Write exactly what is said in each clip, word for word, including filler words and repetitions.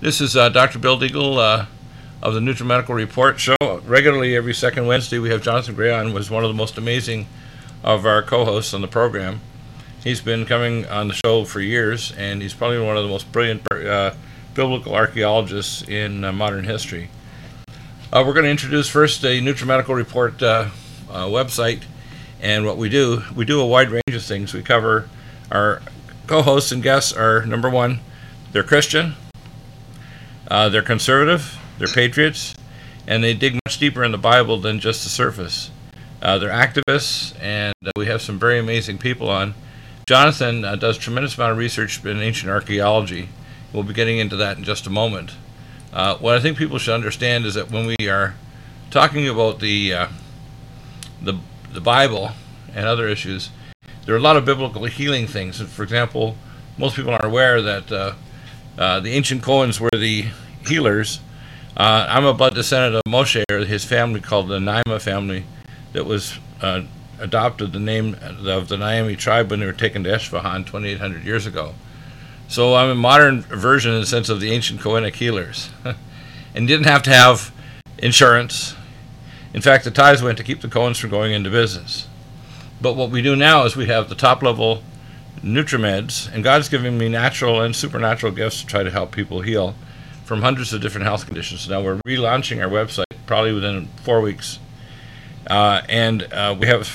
This is uh, Doctor Bill Deagle uh, of the Nutramedical Report show. Regularly every second Wednesday we have Jonathan Gray on, who was one of the most amazing of our co-hosts on the program. He's been coming on the show for years, and he's probably one of the most brilliant uh, biblical archaeologists in uh, modern history. Uh, we're going to introduce first a Nutramedical Report uh, uh, website, and what we do, we do a wide range of things. We cover our co-hosts and guests are, number one, they're Christian, uh, they're conservative, they're patriots, and they dig much deeper in the Bible than just the surface. Uh, they're activists, and uh, we have some very amazing people on. Jonathan uh, does a tremendous amount of research in ancient archaeology. We'll be getting into that in just a moment. Uh, what I think people should understand is that when we are talking about the uh, the the Bible and other issues, there are a lot of biblical healing things. For example, most people aren't aware that uh, uh, the ancient Kohens were the healers. Uh, I'm a blood descendant of Mosheir, his family called the Naima family, that was uh, adopted the name of the Naimi tribe when they were taken to Eshvahan twenty-eight hundred years ago. So I'm a modern version in the sense of the ancient Kohenic healers. And didn't have to have insurance. In fact, the tithes went to keep the Kohens from going into business. But what we do now is we have the top-level NutriMeds, and God's giving me natural and supernatural gifts to try to help people heal from hundreds of different health conditions. Now we're relaunching our website probably within four weeks. Uh, and uh, we have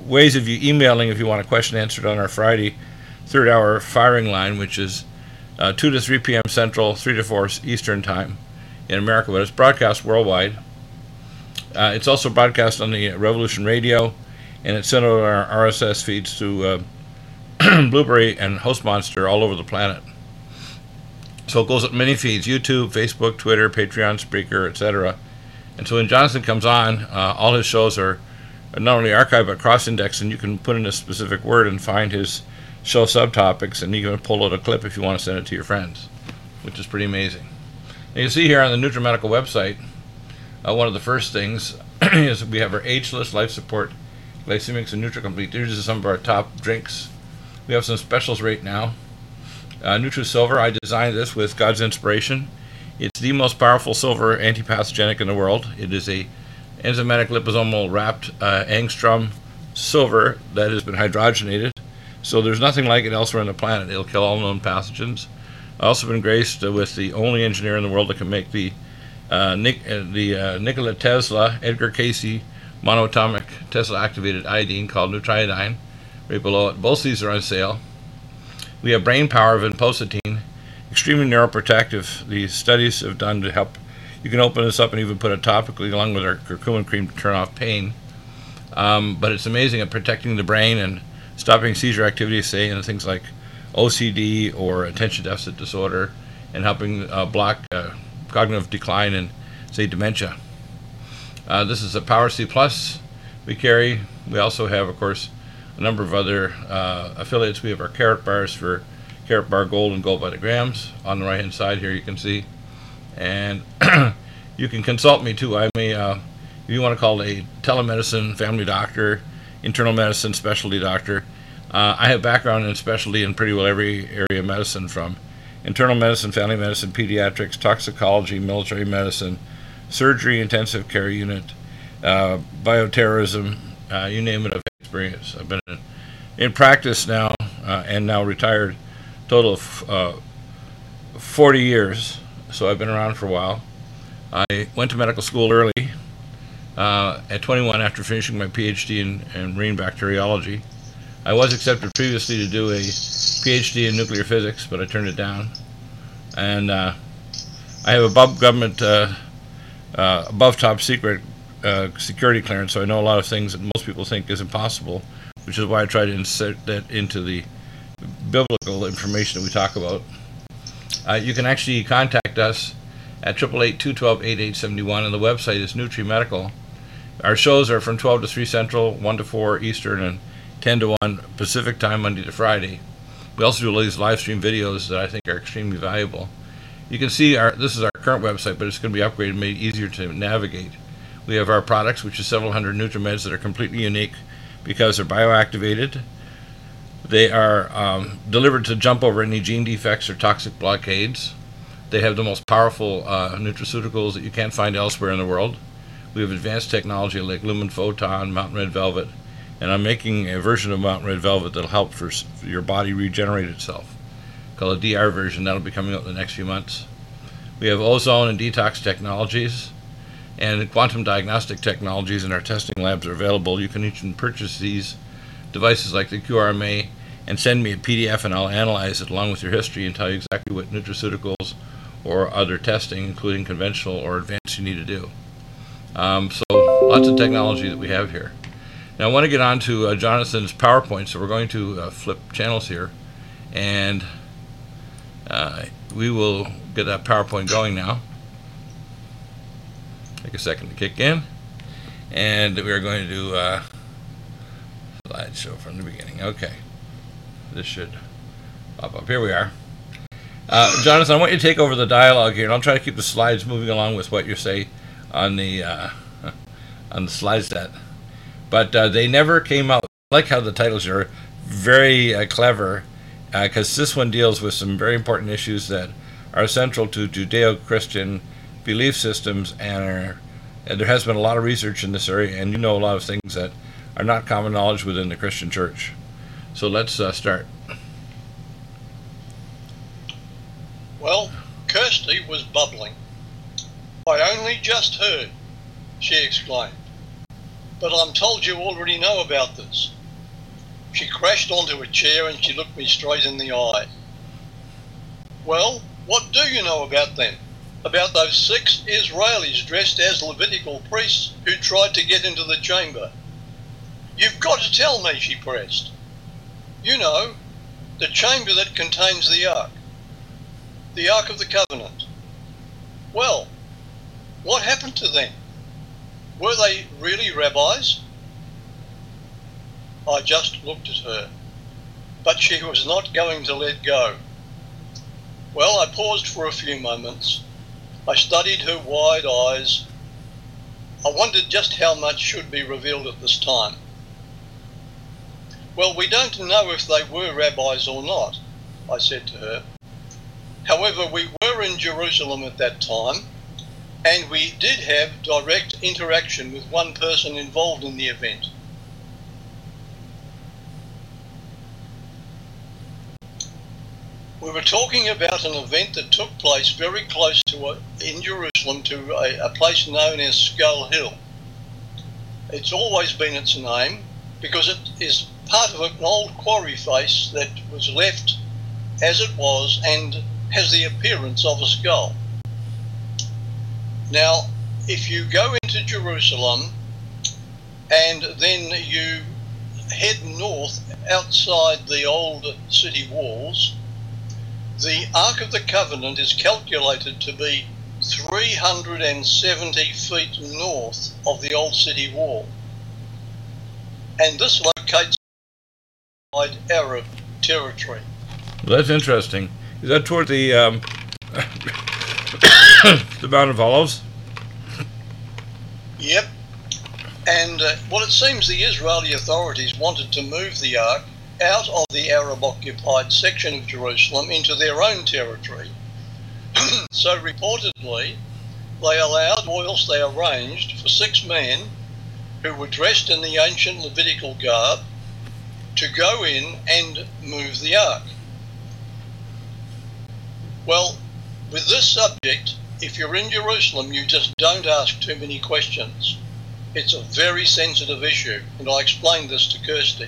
ways of you emailing if you want a question answered on our Friday third hour firing line, which is uh, two to three p.m. Central, three to four Eastern Time in America, but it's broadcast worldwide. Uh, it's also broadcast on the Revolution Radio, and it's sent out on our R S S feeds to uh, Blueberry and Host Monster all over the planet. So it goes up many feeds: YouTube, Facebook, Twitter, Patreon, Spreaker, et cetera. And so when Jonathan comes on, uh, all his shows are not only archived but cross-indexed, and you can put in a specific word and find his show subtopics, and you can pull out a clip if you want to send it to your friends, which is pretty amazing. Now you see here on the Nutramedical website, uh, one of the first things is we have our age list, life support, glycemics, and NutriComplete. These are some of our top drinks. We have some specials right now. Uh, NutriSilver, I designed this with God's inspiration. It's the most powerful silver antipathogenic in the world. It is a enzymatic liposomal wrapped uh, angstrom silver that has been hydrogenated. So there's nothing like it elsewhere on the planet. It'll kill all known pathogens. I've also been graced with the only engineer in the world that can make the uh, Nick, uh, the uh, Nikola Tesla, Edgar Cayce monoatomic Tesla-activated iodine called Neutriodine. Right below it, both these are on sale. We have brain power vinpocetine, extremely neuroprotective. These studies have done to help. You can open this up and even put it topically along with our curcumin cream to turn off pain. Um, but it's amazing at protecting the brain and stopping seizure activity, say, in things like O C D or attention deficit disorder, and helping uh, block uh, cognitive decline and, say, dementia. Uh, this is a Power C Plus we carry. We also have, of course, a number of other uh, affiliates. We have our carrot bars for Carrot Bar Gold and Gold by the Grams. On the right-hand side here, you can see. And you can consult me, too. I may, uh, if you want to call a telemedicine family doctor, internal medicine specialty doctor. Uh, I have background in specialty in pretty well every area of medicine, from internal medicine, family medicine, pediatrics, toxicology, military medicine, surgery, intensive care unit, uh, bioterrorism, uh, you name it, I've experienced. I've been in, in practice now uh, and now retired total of uh, forty years, so I've been around for a while. I went to medical school early. Uh, at twenty-one, after finishing my PhD in, in marine bacteriology. I was accepted previously to do a PhD in nuclear physics, but I turned it down. And uh, I have above government, uh, uh, above top secret uh, security clearance, so I know a lot of things that most people think is impossible, which is why I try to insert that into the biblical information that we talk about. Uh, you can actually contact us at eight eight eight, two one two, eight eight seven one, and the website is NutriMedical. Our shows are from twelve to three Central, one to four Eastern, and ten to one Pacific Time, Monday to Friday. We also do all these live stream videos that I think are extremely valuable. You can see our this is our current website, but it's going to be upgraded and made easier to navigate. We have our products, which is several hundred NutriMeds that are completely unique because they're bioactivated. They are um, delivered to jump over any gene defects or toxic blockades. They have the most powerful uh, nutraceuticals that you can't find elsewhere in the world. We have advanced technology like Lumen Photon, Mountain Red Velvet, and I'm making a version of Mountain Red Velvet that'll help for, for your body regenerate itself. Called a D R version that'll be coming out in the next few months. We have ozone and detox technologies, and quantum diagnostic technologies in our testing labs are available. You can even purchase these devices like the Q R M A and send me a P D F, and I'll analyze it along with your history and tell you exactly what nutraceuticals or other testing, including conventional or advanced, you need to do. Um, so lots of technology that we have here. Now I want to get on to uh, Jonathan's PowerPoint, so we're going to uh, flip channels here, and uh, we will get that PowerPoint going now. Take a second to kick in, and we are going to do uh, slideshow from the beginning. Okay, this should pop up. Here we are. Uh, Jonathan, I want you to take over the dialogue here, and I'll try to keep the slides moving along with what you say on the uh, on the slide set. But uh, they never came out. I like how the titles are very uh, clever, because uh, this one deals with some very important issues that are central to Judeo-Christian belief systems, and, are, and there has been a lot of research in this area, and you know a lot of things that are not common knowledge within the Christian church. So let's uh, start. Well, Kirsty was bubbling. "I only just heard," she exclaimed. "But I'm told you already know about this." She crashed onto a chair and she looked me straight in the eye. "Well, what do you know about them? About those six Israelis dressed as Levitical priests who tried to get into the chamber?" "You've got to tell me," she pressed. "You know, the chamber that contains the Ark. The Ark of the Covenant. Well, what happened to them? Were they really rabbis?" I just looked at her, but she was not going to let go. Well, I paused for a few moments. I studied her wide eyes. I wondered just how much should be revealed at this time. "Well, we don't know if they were rabbis or not," I said to her. "However, we were in Jerusalem at that time, and we did have direct interaction with one person involved in the event." We were talking about an event that took place very close to a, in Jerusalem to a, a place known as Skull Hill. It's always been its name because it is part of an old quarry face that was left as it was and has the appearance of a skull. Now, if you go into Jerusalem and then you head north outside the old city walls, the Ark of the Covenant is calculated to be three hundred seventy feet north of the old city wall. And this locates Arab territory. Well, that's interesting. Is that toward the um, the Mount of Olives? Yep. And uh, well, it seems the Israeli authorities wanted to move the Ark out of the Arab-occupied section of Jerusalem into their own territory. So reportedly, they allowed, or else they arranged, for six men who were dressed in the ancient Levitical garb to go in and move the Ark. Well, with this subject, if you're in Jerusalem, you just don't ask too many questions. It's a very sensitive issue, and I explained this to Kirsty.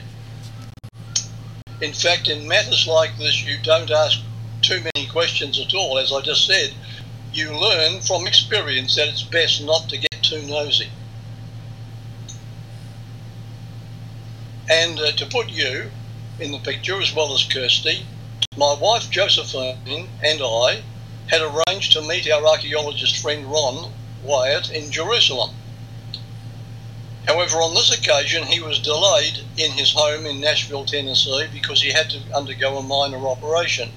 In fact, in matters like this, you don't ask too many questions at all. As I just said, you learn from experience that it's best not to get too nosy. And uh, to put you in the picture as well as Kirsty, my wife Josephine and I had arranged to meet our archaeologist friend Ron Wyatt in Jerusalem. However, on this occasion he was delayed in his home in Nashville, Tennessee, because he had to undergo a minor operation.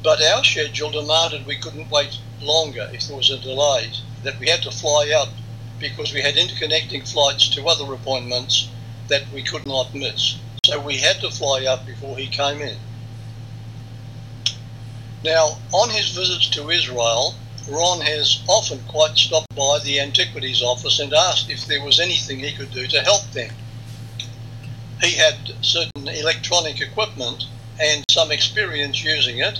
But our schedule demanded we couldn't wait longer if there was a delay, that we had to fly out because we had interconnecting flights to other appointments that we could not miss. So we had to fly up before he came in. Now, on his visits to Israel, Ron has often quite stopped by the antiquities office and asked if there was anything he could do to help them. He had certain electronic equipment and some experience using it,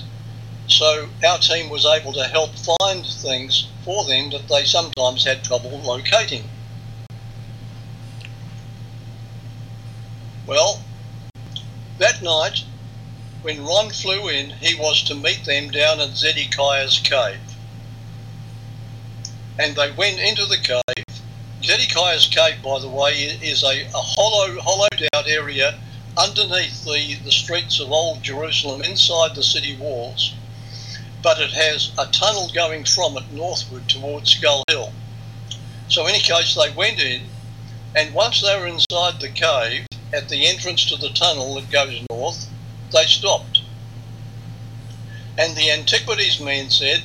so our team was able to help find things for them that they sometimes had trouble locating. Well, that night, when Ron flew in, he was to meet them down at Zedekiah's cave. And they went into the cave. Zedekiah's cave, by the way, is a, a hollow, hollowed-out area underneath the, the streets of Old Jerusalem, inside the city walls. But it has a tunnel going from it northward towards Skull Hill. So in any case, they went in, and once they were inside the cave, at the entrance to the tunnel that goes north, they stopped. And the antiquities man said,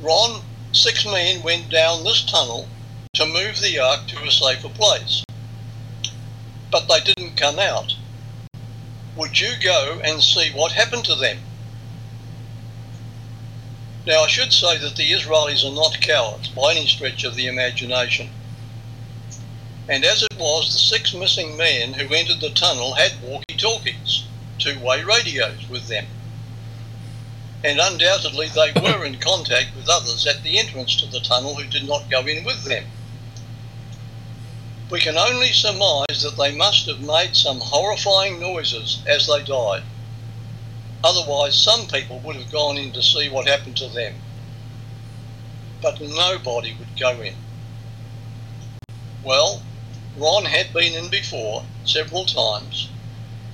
"Ron, six men went down this tunnel to move the ark to a safer place, but they didn't come out. Would you go and see what happened to them?" Now, I should say that the Israelis are not cowards by any stretch of the imagination. And as it was, the six missing men who entered the tunnel had walkie-talkies, two-way radios with them. And undoubtedly they were in contact with others at the entrance to the tunnel who did not go in with them. We can only surmise that they must have made some horrifying noises as they died. Otherwise, some people would have gone in to see what happened to them. But nobody would go in. Well, Ron had been in before several times,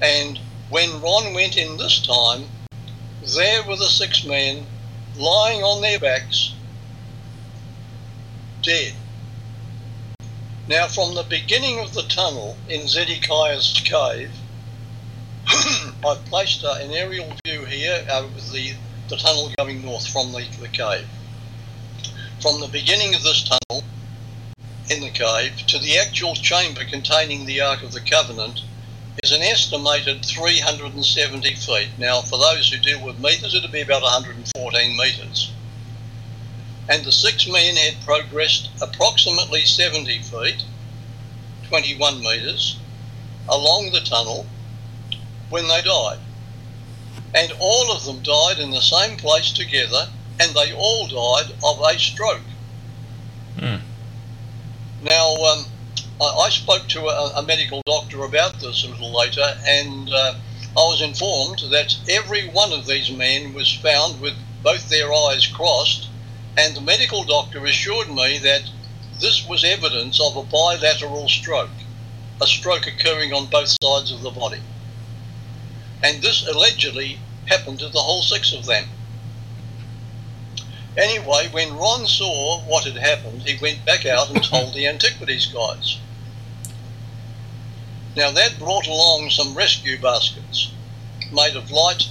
and when Ron went in this time, there were the six men lying on their backs, dead. Now, from the beginning of the tunnel in Zedekiah's cave, I've placed uh, an aerial view here uh, with the, the tunnel going north from the, the cave. From the beginning of this tunnel in the cave to the actual chamber containing the Ark of the Covenant is an estimated three hundred seventy feet. Now, for those who deal with meters, it would be about one hundred fourteen meters. And the six men had progressed approximately seventy feet, twenty-one meters, along the tunnel when they died. And all of them died in the same place together, and they all died of a stroke. Mm. Now, um, I, I spoke to a, a medical doctor about this a little later, and uh, I was informed that every one of these men was found with both their eyes crossed, and the medical doctor assured me that this was evidence of a bilateral stroke, a stroke occurring on both sides of the body. And this allegedly happened to the whole six of them. Anyway, when Ron saw what had happened, he went back out and told the antiquities guys. Now, that brought along some rescue baskets made of light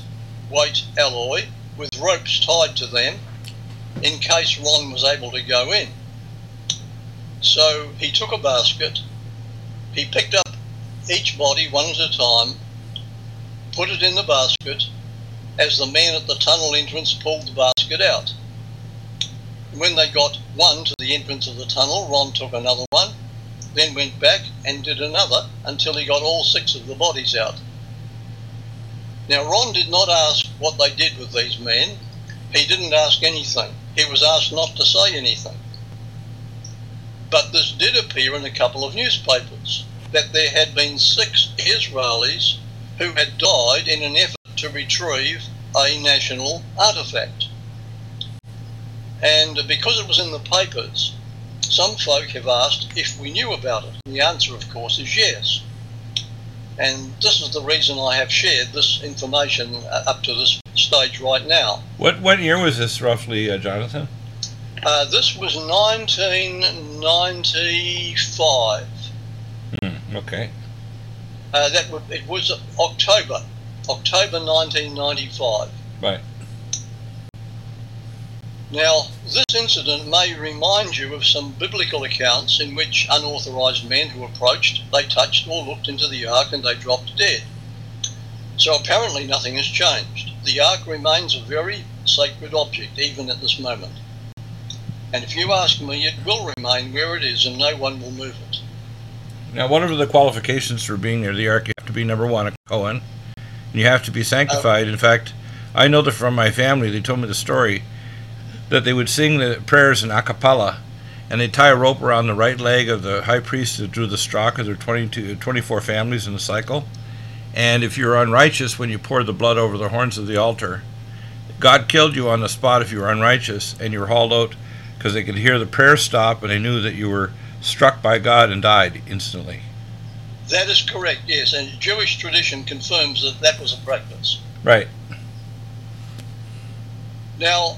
weight alloy with ropes tied to them in case Ron was able to go in. So he took a basket, he picked up each body one at a time, put it in the basket as the men at the tunnel entrance pulled the basket out. When they got one to the entrance of the tunnel, Ron took another one, then went back and did another until he got all six of the bodies out. Now, Ron did not ask what they did with these men. He didn't ask anything. He was asked not to say anything. But this did appear in a couple of newspapers, that there had been six Israelis who had died in an effort to retrieve a national artefact. And because it was in the papers, some folk have asked if we knew about it. And the answer, of course, is yes. And this is the reason I have shared this information up to this stage right now. What what year was this, roughly, uh, Jonathan? Uh, this was nineteen ninety-five. Hmm, okay. Uh, that would, it was October, October nineteen ninety-five. Right. Now, this incident may remind you of some biblical accounts in which unauthorized men who approached, they touched or looked into the ark and they dropped dead. So apparently nothing has changed. the ark remains a very sacred object, even at this moment. And if you ask me, it will remain where it is and no one will move it. Now, what are the qualifications for being near the ark? You have to be, number one, a Kohen. You have to be sanctified. Um, In fact, I know that from my family, they told me the story, that they would sing the prayers in acapella, and they tie a rope around the right leg of the high priest that drew the straw, because there were twenty-two, twenty-four families in the cycle. And if you're unrighteous, when you poured the blood over the horns of the altar, God killed you on the spot if you were unrighteous, and you were hauled out because they could hear the prayer stop, and they knew that you were struck by God and died instantly. That is correct, yes, and Jewish tradition confirms that that was a practice. Right. Now,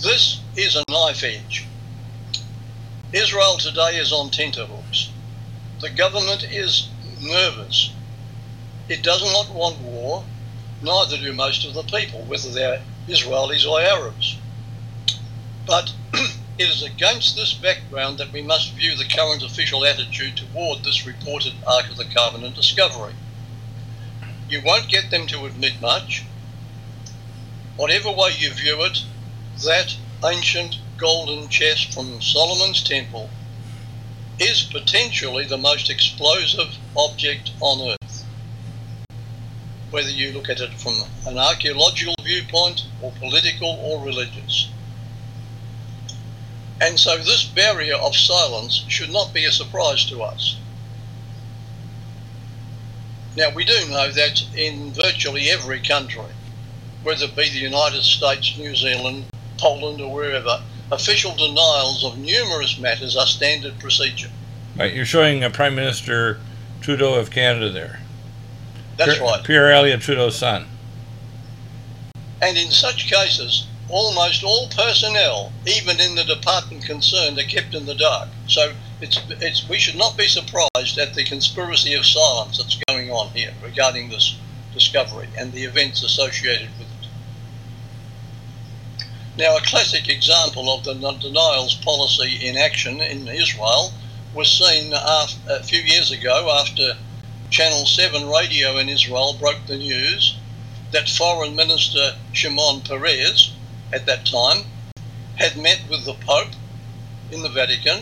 this is a knife edge. Israel today is on tenterhooks. The government is nervous. It does not want war, neither do most of the people, whether they're Israelis or Arabs. But it is against this background that we must view the current official attitude toward this reported Ark of the Covenant discovery. You won't get them to admit much. Whatever way you view it, that ancient golden chest from Solomon's temple is potentially the most explosive object on Earth. Whether you look at it from an archaeological viewpoint or political or religious. And so this barrier of silence should not be a surprise to us. Now, we do know that in virtually every country, whether it be the United States, New Zealand, Poland or wherever, official denials of numerous matters are standard procedure. Right, you're showing a Prime Minister Trudeau of Canada there. That's Pierre, right. Pierre Elliott Trudeau's son. And in such cases, almost all personnel, even in the department concerned, are kept in the dark. So it's it's we should not be surprised at the conspiracy of silence that's going on here regarding this discovery and the events associated with it. Now, a classic example of the denials policy in action in Israel was seen after, a few years ago after Channel seven radio in Israel broke the news that Foreign Minister Shimon Peres, at that time, had met with the Pope in the Vatican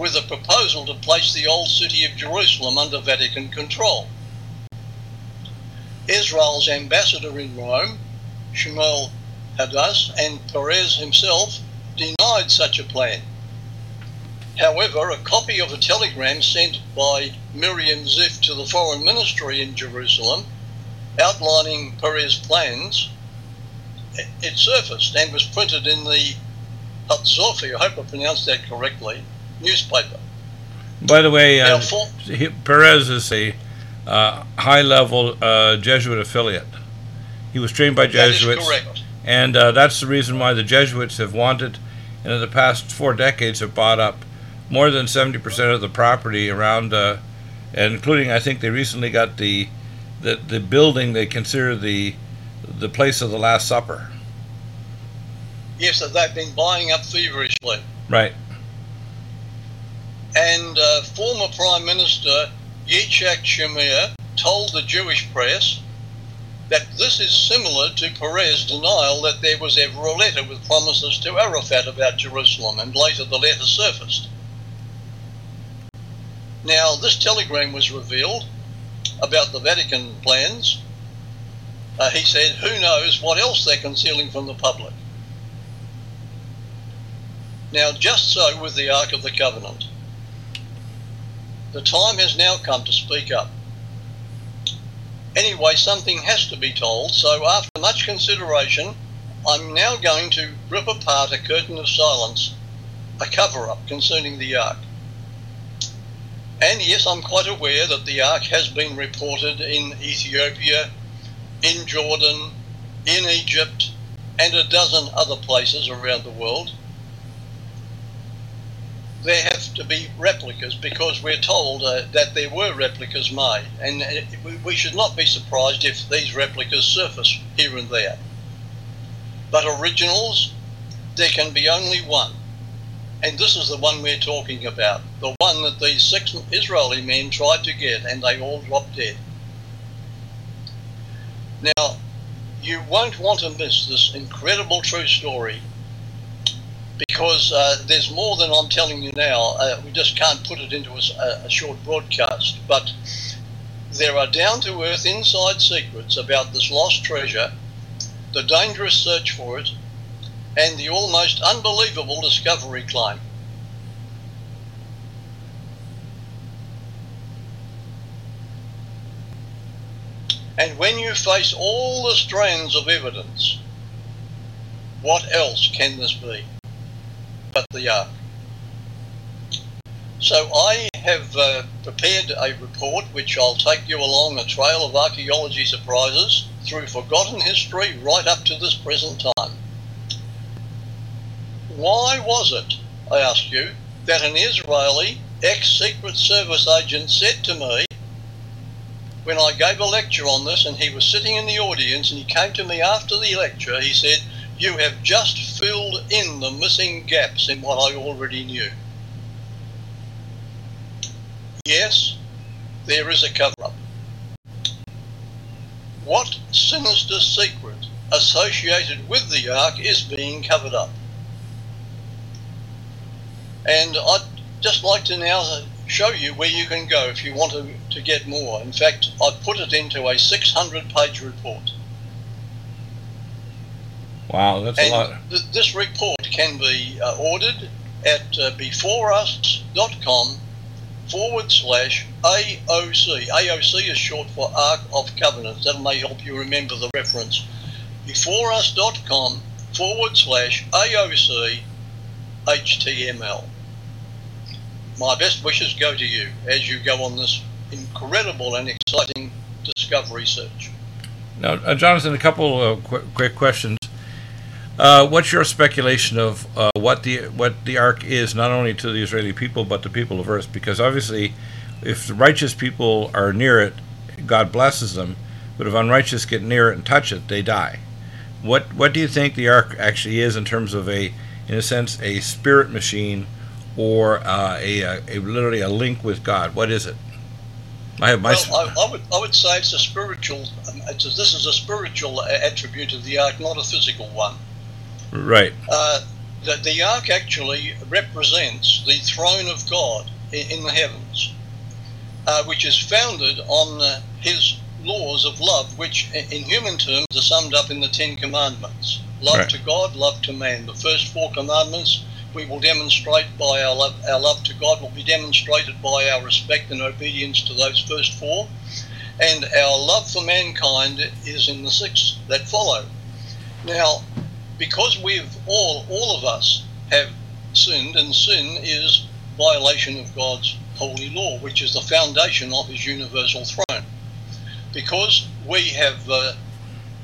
with a proposal to place the old city of Jerusalem under Vatican control. Israel's ambassador in Rome, Shimon Hadass, and Peres himself denied such a plan. However, a copy of a telegram sent by Miriam Ziff to the Foreign Ministry in Jerusalem outlining Peres' plans, it surfaced and was printed in the Hatzofi, I hope I pronounced that correctly, newspaper. By the way, uh, for- Peres is a uh, high-level uh, Jesuit affiliate. He was trained by Jesuits. That is correct. And uh, that's the reason why the Jesuits have wanted, and in the past four decades have bought up more than seventy percent of the property around, uh, and including, I think they recently got the the, the building they consider the the place of the Last Supper. Yes, that they've been buying up feverishly. Right. And uh, former Prime Minister Yitzhak Shamir told the Jewish press that this is similar to Peres' denial that there was ever a letter with promises to Arafat about Jerusalem, and later the letter surfaced. Now, this telegram was revealed about the Vatican plans. Uh, he said, who knows what else they're concealing from the public. Now, just so with the Ark of the Covenant. The time has now come to speak up. Anyway, something has to be told, so after much consideration, I'm now going to rip apart a curtain of silence, a cover-up concerning the Ark. And yes, I'm quite aware that the Ark has been reported in Ethiopia, in Jordan, in Egypt, and a dozen other places around the world. There have to be replicas because we're told uh, that there were replicas made, and uh, we should not be surprised if these replicas surface here and there. But originals, there can be only one, and this is the one we're talking about, the one that these six Israeli men tried to get, and they all dropped dead. Now, You won't want to miss this incredible true story, because uh, there's more than I'm telling you now. Uh, we just can't put it into a, a short broadcast, but there are down-to-earth inside secrets about this lost treasure, the dangerous search for it, and the almost unbelievable discovery climb. And when you face all the strands of evidence, what else can this be but the Ark? So I have uh, prepared a report which I'll take you along a trail of archaeology surprises through forgotten history right up to this present time. Why was it, I ask you, that an Israeli ex-Secret Service agent said to me, when I gave a lecture on this, and he was sitting in the audience, and he came to me after the lecture, he said, "You have just filled in the missing gaps in what I already knew." Yes, there is a cover-up. What sinister secret associated with the Ark is being covered up? And I'd just like to now show you where you can go if you want to, to get more. In fact, I've put it into a six hundred page report. Wow, that's and a lot. Th this report can be uh, ordered at uh, beforeus.com forward slash AOC. A O C is short for Ark of Covenants. That may help you remember the reference. beforeus.com forward slash AOC HTML. My best wishes go to you as you go on this incredible and exciting discovery search. Now, uh, Jonathan, a couple of quick, quick questions. Uh, what's your speculation of uh, what the what the Ark is, not only to the Israeli people but the people of Earth? Because obviously, if the righteous people are near it, God blesses them. But if unrighteous get near it and touch it, they die. What what do you think the Ark actually is in terms of a, in a sense, a spirit machine? Or uh, a, a, a literally a link with God. What is it? I have my. Well, I, I would I would say it's a spiritual. It's a, this is a spiritual attribute of the Ark, not a physical one. Right. Uh, the, the Ark actually represents the throne of God in, in the heavens, uh, which is founded on uh, His laws of love, which in human terms are summed up in the Ten Commandments: love right. to God, love to man. The first four commandments. We will demonstrate by our love, our love to God will be demonstrated by our respect and obedience to those first four. And our love for mankind is in the six that follow. Now, because we've all, all of us have sinned, and sin is violation of God's holy law, which is the foundation of His universal throne. Because we have, uh,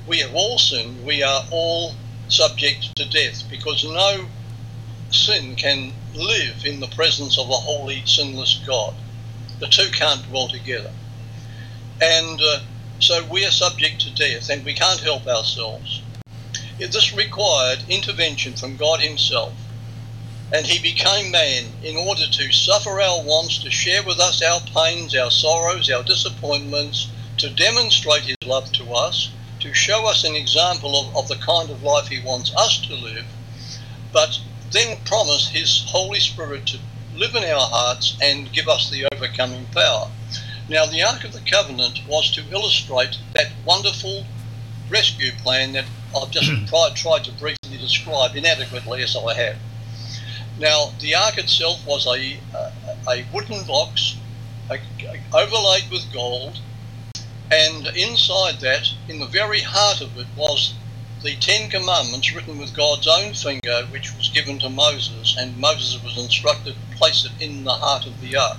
we have all sinned, we are all subject to death, because no sin can live in the presence of a holy, sinless God. The two can't dwell together. And uh, so we are subject to death, and we can't help ourselves. This required intervention from God Himself, and He became man in order to suffer our wants, to share with us our pains, our sorrows, our disappointments, to demonstrate His love to us, to show us an example of, of the kind of life He wants us to live, but then promise His Holy Spirit to live in our hearts and give us the overcoming power. Now, the Ark of the Covenant was to illustrate that wonderful rescue plan that I've just tried, tried to briefly describe inadequately as I have. Now, the Ark itself was a, a, a wooden box a, a, overlaid with gold, and inside that, in the very heart of it, was the Ten Commandments written with God's own finger, which was given to Moses, and Moses was instructed to place it in the heart of the Ark.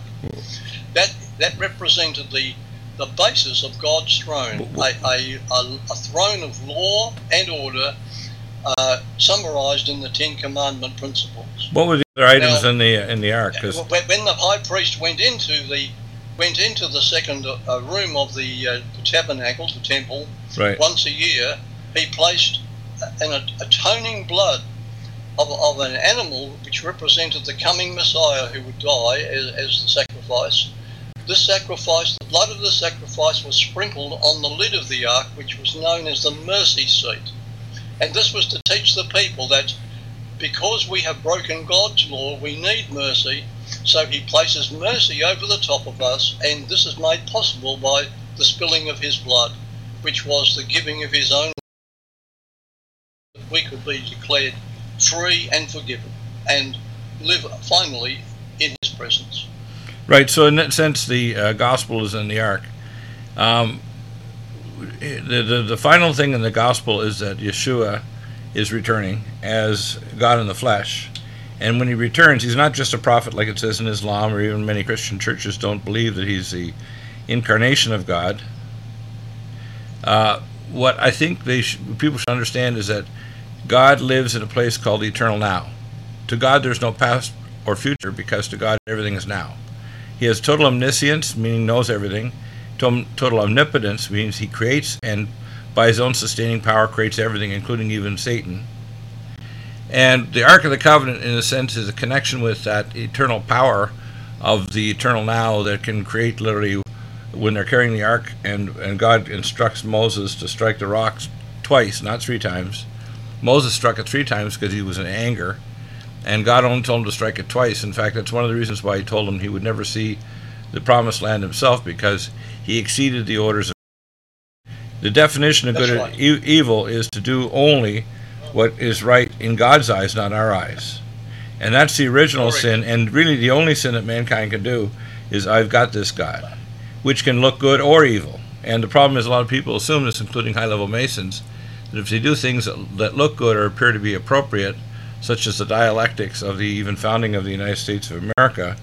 That that represented the the basis of God's throne, a, a, a throne of law and order, uh, summarized in the Ten Commandment principles. What were the other items now, in the in the Ark? Cause when the high priest went into the went into the second uh, room of the, uh, the tabernacle, the temple, right. once a year. He placed an atoning blood of, of an animal which represented the coming Messiah who would die as, as the sacrifice. This sacrifice, the blood of the sacrifice, was sprinkled on the lid of the ark, which was known as the mercy seat. And this was to teach the people that because we have broken God's law, we need mercy. So he places mercy over the top of us, and this is made possible by the spilling of his blood, which was the giving of his own blood, that we could be declared free and forgiven and live finally in his presence. Right, so in that sense, the uh, gospel is in the ark. Um, the, the, the final thing in the gospel is that Yeshua is returning as God in the flesh. And when he returns, he's not just a prophet like it says in Islam, or even many Christian churches don't believe that he's the incarnation of God. Uh, what I think they should, people should understand is that God lives in a place called the eternal now. To God, there's no past or future, because to God, everything is now. He has total omniscience, meaning knows everything. Total omnipotence means he creates, and by his own sustaining power creates everything, including even Satan. And the Ark of the Covenant, in a sense, is a connection with that eternal power of the eternal now that can create literally when they're carrying the Ark, and, and God instructs Moses to strike the rocks twice, not three times. Moses struck it three times because he was in anger. And God only told him to strike it twice. In fact, that's one of the reasons why he told him he would never see the promised land himself, because he exceeded the orders of God. The definition of that's good right. e evil is to do only what is right in God's eyes, not our eyes. And that's the original Correct. sin, and really the only sin that mankind can do is I've got this God, which can look good or evil. And the problem is a lot of people assume this, including high-level Masons, that if they do things that, that look good or appear to be appropriate, such as the dialectics of the even founding of the United States of America.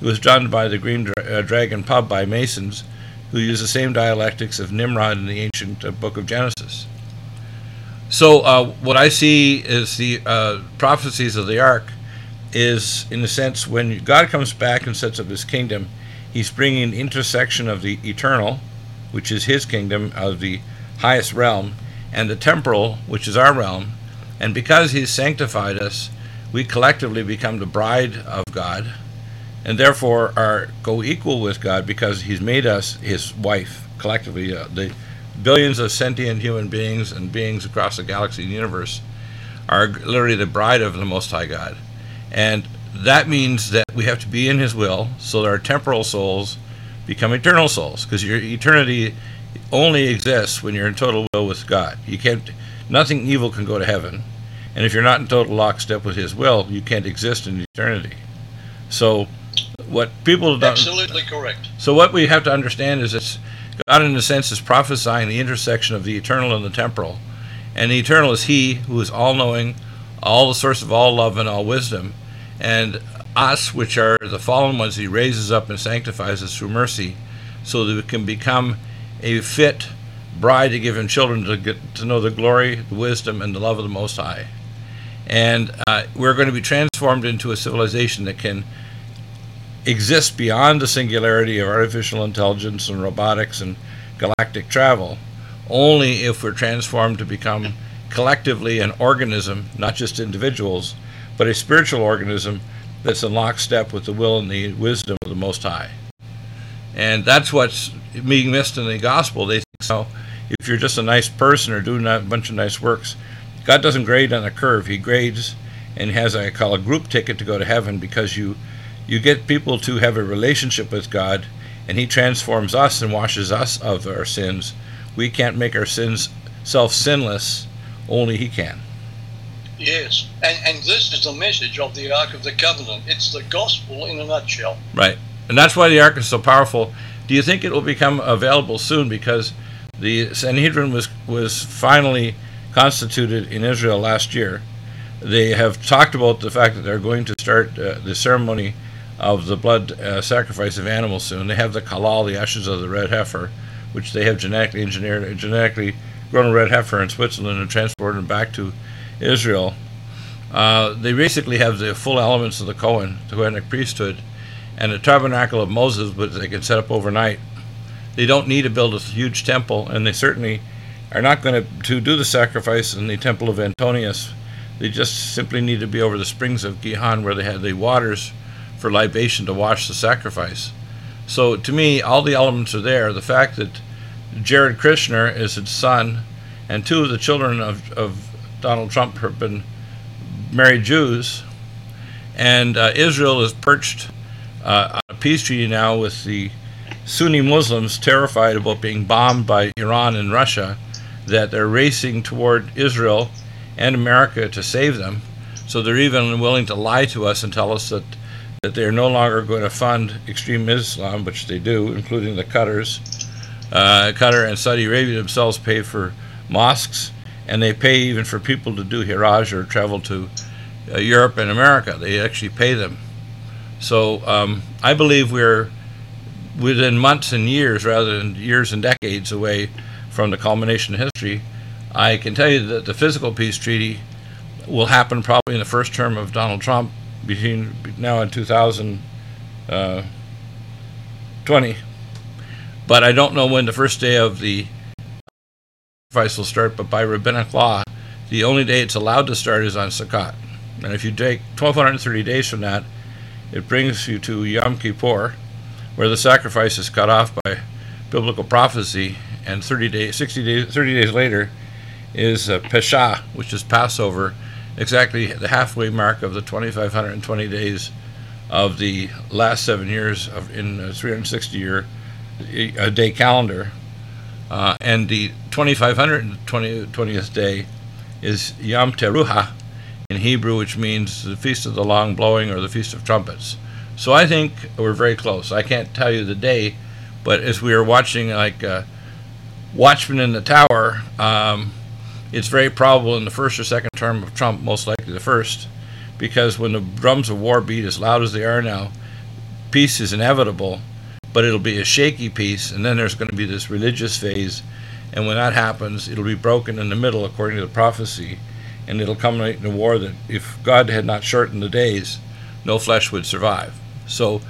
It was done by the Green Dra uh, Dragon Pub by Masons, who used the same dialectics of Nimrod in the ancient uh, book of Genesis. So uh, what I see is the uh, prophecies of the Ark is, in a sense, when God comes back and sets up his kingdom, he's bringing an intersection of the eternal, which is his kingdom of the highest realm, and the temporal, which is our realm. And because he's sanctified us, we collectively become the bride of God, and therefore are co-equal with God, because he's made us his wife collectively. Uh, the billions of sentient human beings and beings across the galaxy and universe are literally the bride of the Most High God. And that means that we have to be in his will, so that our temporal souls become eternal souls, because your eternity only exists when you're in total will with God. You can't. Nothing evil can go to heaven, and if you're not in total lockstep with his will, you can't exist in eternity. So what people don't... Absolutely correct. So what we have to understand is that God, in a sense, is prophesying the intersection of the eternal and the temporal. And the eternal is he who is all-knowing, all the source of all love and all wisdom. And us, which are the fallen ones, he raises up and sanctifies us through mercy, so that we can become a fit bride to give him children to get to know the glory, the wisdom, and the love of the Most High. And uh, we're going to be transformed into a civilization that can exist beyond the singularity of artificial intelligence and robotics and galactic travel, only if we're transformed to become collectively an organism, not just individuals, but a spiritual organism that's in lockstep with the will and the wisdom of the Most High. And that's what's being missed in the gospel. They think, so if you're just a nice person or doing a bunch of nice works, God doesn't grade on a curve. He grades and has, I call, a group ticket to go to heaven, because you you get people to have a relationship with God, and he transforms us and washes us of our sins. We can't make our sins self-sinless. Only he can. Yes, and, and this is the message of the Ark of the Covenant. It's the gospel in a nutshell. Right, and that's why the Ark is so powerful. Do you think it will become available soon? Because the Sanhedrin was, was finally constituted in Israel last year. They have talked about the fact that they're going to start uh, the ceremony of the blood uh, sacrifice of animals soon. They have the kalal, the ashes of the red heifer, which they have genetically engineered, a genetically grown red heifer in Switzerland and transported back to Israel. Uh, they basically have the full elements of the Kohen, the Kohenic priesthood, and the tabernacle of Moses, which they can set up overnight. They don't need to build a huge temple, and they certainly are not going to, to do the sacrifice in the temple of Antonius. They just simply need to be over the springs of Gihon, where they had the waters for libation to wash the sacrifice. So to me, all the elements are there. The fact that Jared Kushner is his son, and two of the children of, of Donald Trump have been married Jews, and uh, Israel is perched uh, on a peace treaty now with the Sunni Muslims, terrified about being bombed by Iran and Russia, that they're racing toward Israel and America to save them. So they're even willing to lie to us and tell us that, that they're no longer going to fund extreme Islam, which they do, including the Qataris. Uh, Qatar and Saudi Arabia themselves pay for mosques, and they pay even for people to do Hajj or travel to uh, Europe and America. They actually pay them. So um, I believe we're within months and years, rather than years and decades away from the culmination of history. I can tell you that the physical peace treaty will happen probably in the first term of Donald Trump, between now and two thousand twenty. But I don't know when the first day of the sacrifice will start, but by rabbinic law, the only day it's allowed to start is on Sukkot. And if you take twelve thirty days from that, it brings you to Yom Kippur, where the sacrifice is cut off by biblical prophecy, and thirty days, sixty days, thirty days later is uh, Pesach, which is Passover, exactly the halfway mark of the twenty-five twenty days of the last seven years of in a three hundred sixty year a day calendar, uh, and the twenty-five twentieth day is Yom Teruah in Hebrew, which means the Feast of the Long Blowing or the Feast of Trumpets. So I think we're very close. I can't tell you the day, but as we are watching like uh, Watchmen in the Tower, um, it's very probable in the first or second term of Trump, most likely the first, because when the drums of war beat as loud as they are now, peace is inevitable, but it'll be a shaky peace, and then there's going to be this religious phase, and when that happens, it'll be broken in the middle according to the prophecy, and it'll culminate in a war that if God had not shortened the days, no flesh would survive. So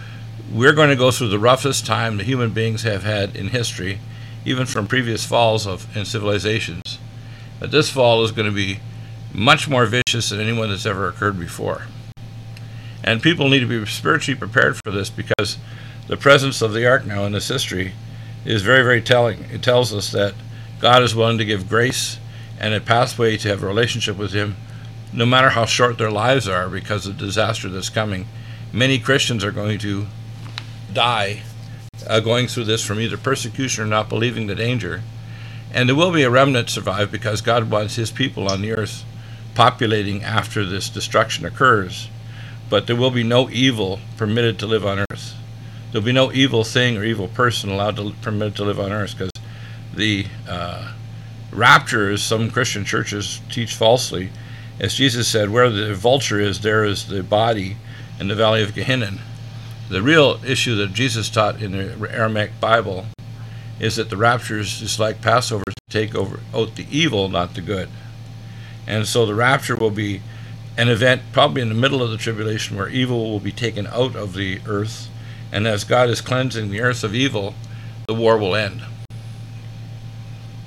we're going to go through the roughest time the human beings have had in history, even from previous falls of in civilizations. But this fall is going to be much more vicious than anyone that's ever occurred before. And people need to be spiritually prepared for this, because the presence of the ark now in this history is very, very telling. It tells us that God is willing to give grace and a pathway to have a relationship with him, no matter how short their lives are, because of the disaster that's coming. Many Christians are going to die uh, going through this from either persecution or not believing the danger. And there will be a remnant survive, because God wants his people on the earth populating after this destruction occurs. But there will be no evil permitted to live on earth. There'll be no evil thing or evil person allowed to permitted to live on earth, because the uh, rapture, as some Christian churches teach falsely, as Jesus said, where the vulture is, there is the body in the valley of Gehinnom. The real issue that Jesus taught in the Aramaic Bible is that the rapture is just like Passover, to take over out the evil, not the good. And so the rapture will be an event probably in the middle of the tribulation where evil will be taken out of the earth. And as God is cleansing the earth of evil, the war will end.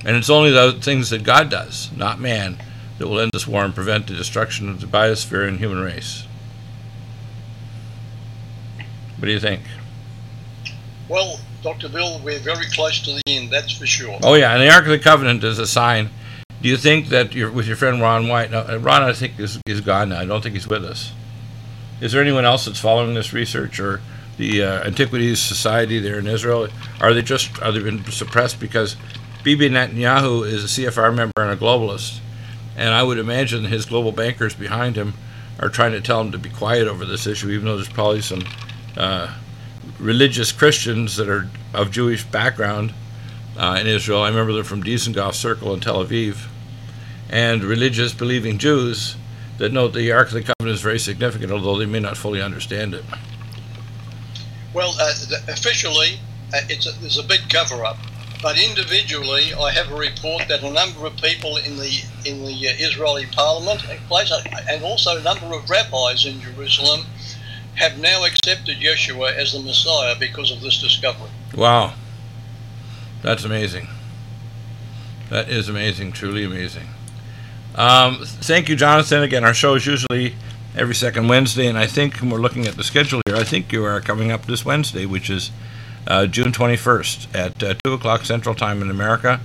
And it's only the things that God does, not man, that will end this war and prevent the destruction of the biosphere and human race. What do you think? Well, Doctor Bill, we're very close to the end, that's for sure. Oh yeah, and the Ark of the Covenant is a sign. Do you think that you're with your friend Ron Wyatt? Now, Ron, I think, is, is gone now. I don't think he's with us. Is there anyone else that's following this research, or the uh, Antiquities Society there in Israel? Are they just, are they been suppressed? Because Bibi Netanyahu is a C F R member and a globalist, and I would imagine his global bankers behind him are trying to tell him to be quiet over this issue, even though there's probably some uh, religious Christians that are of Jewish background uh, in Israel. I remember they're from Dizengoff Circle in Tel Aviv, and religious believing Jews that know the Ark of the Covenant is very significant, although they may not fully understand it. Well, uh, officially, uh, it's a, there's a big cover-up. But individually, I have a report that a number of people in the in the uh, Israeli parliament place, and also a number of rabbis in Jerusalem have now accepted Yeshua as the Messiah because of this discovery. Wow. That's amazing. That is amazing, truly amazing. Um, thank you, Jonathan. Again, our show is usually every second Wednesday, and I think when we're looking at the schedule here, I think you are coming up this Wednesday, which is uh, June twenty-first at uh, two o'clock Central Time in America.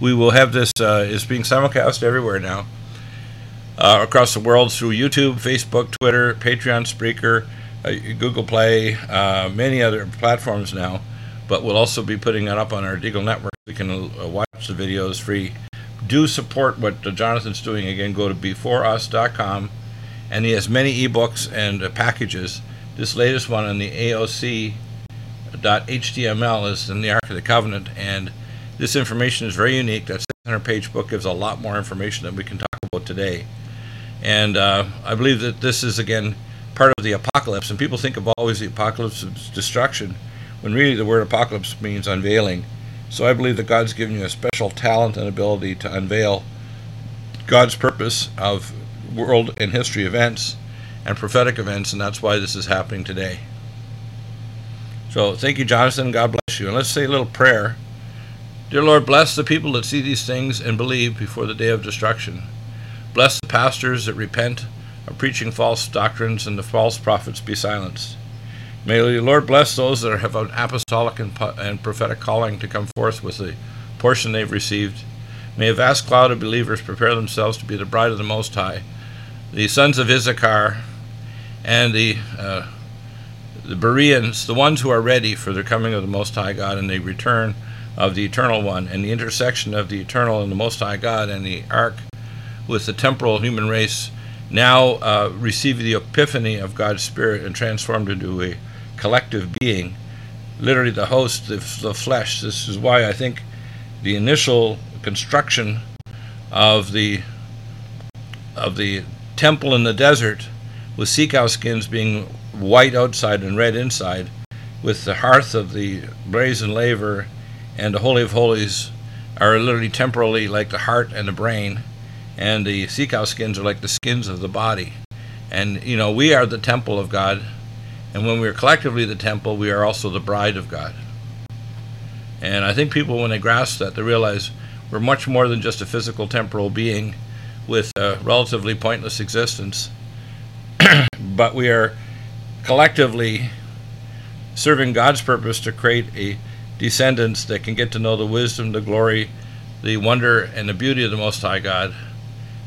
We will have this, uh, it's being simulcast everywhere now, uh, across the world through YouTube, Facebook, Twitter, Patreon, Spreaker, uh, Google Play, uh, many other platforms now. But we'll also be putting it up on our Deagle Network. You can uh, watch the videos free. Do support what uh, Jonathan's doing. Again, go to before us dot com, and he has many ebooks and uh, packages. This latest one on the A O C dot H T M L is in the Ark of the Covenant, and this information is very unique. That six hundred page book gives a lot more information than we can talk about today. And uh, I believe that this is, again, part of the apocalypse. And people think of always the apocalypse as destruction, when really the word apocalypse means unveiling. So I believe that God's given you a special talent and ability to unveil God's purpose of world and history events and prophetic events, and that's why this is happening today. So thank you, Jonathan. God bless you. And let's say a little prayer. Dear Lord, bless the people that see these things and believe before the day of destruction. Bless the pastors that repent of preaching false doctrines, and the false prophets be silenced. May the Lord bless those that have an apostolic and, and prophetic calling to come forth with the portion they've received. May a vast cloud of believers prepare themselves to be the bride of the Most High, the sons of Issachar, and the, uh, the Bereans, the ones who are ready for the coming of the Most High God and the return of the Eternal One, and the intersection of the Eternal and the Most High God and the Ark with the temporal human race, now uh, receive the epiphany of God's Spirit and transformed into a collective being, literally the host, the, the flesh. This is why I think the initial construction of the of the temple in the desert with sea cow skins being white outside and red inside, with the hearth of the brazen laver and the Holy of Holies are literally temporally like the heart and the brain, and the sea cow skins are like the skins of the body. And you know, we are the temple of God. And when we are collectively the temple, we are also the bride of God. And I think people, when they grasp that, they realize we're much more than just a physical temporal being with a relatively pointless existence. But we are collectively serving God's purpose to create a descendants that can get to know the wisdom, the glory, the wonder, and the beauty of the Most High God,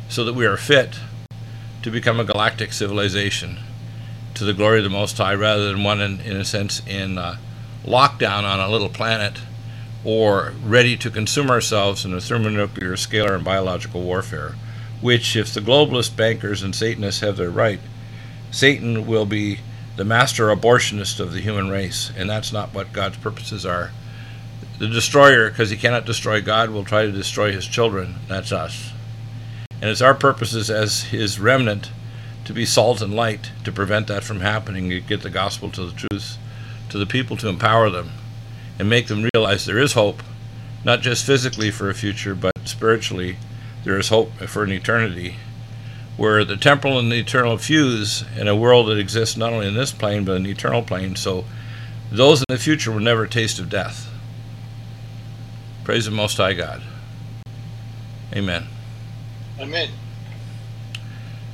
so that we are fit to become a galactic civilization to the glory of the Most High, rather than one in, in a sense in uh, lockdown on a little planet, or ready to consume ourselves in a thermonuclear, scalar, and biological warfare, which, if the globalist bankers and Satanists have their right, Satan will be the master abortionist of the human race, and that's not what God's purposes are. The destroyer, because he cannot destroy God, will try to destroy his children. That's us. And it's our purposes as his remnant to be salt and light, to prevent that from happening, to get the gospel to the truth, to the people, to empower them, and make them realize there is hope, not just physically for a future, but spiritually there is hope for an eternity, where the temporal and the eternal fuse in a world that exists not only in this plane, but in the eternal plane, so those in the future will never taste of death. Praise the Most High God. Amen. Amen.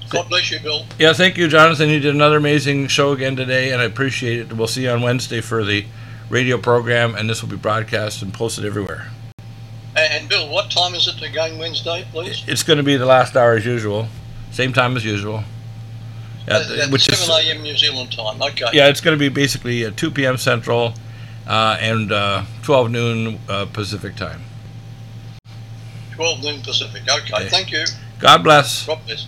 God bless you, Bill. Yeah, thank you, Jonathan. You did another amazing show again today, and I appreciate it. We'll see you on Wednesday for the radio program, and this will be broadcast and posted everywhere. And, Bill, what time is it again Wednesday, please? It's going to be the last hour as usual, same time as usual. Yeah, That's which seven A M New Zealand time, okay. Yeah, it's going to be basically at two P M Central uh, and uh, twelve noon uh, Pacific time. twelve noon Pacific, okay. Yeah. Thank you. God bless. God bless.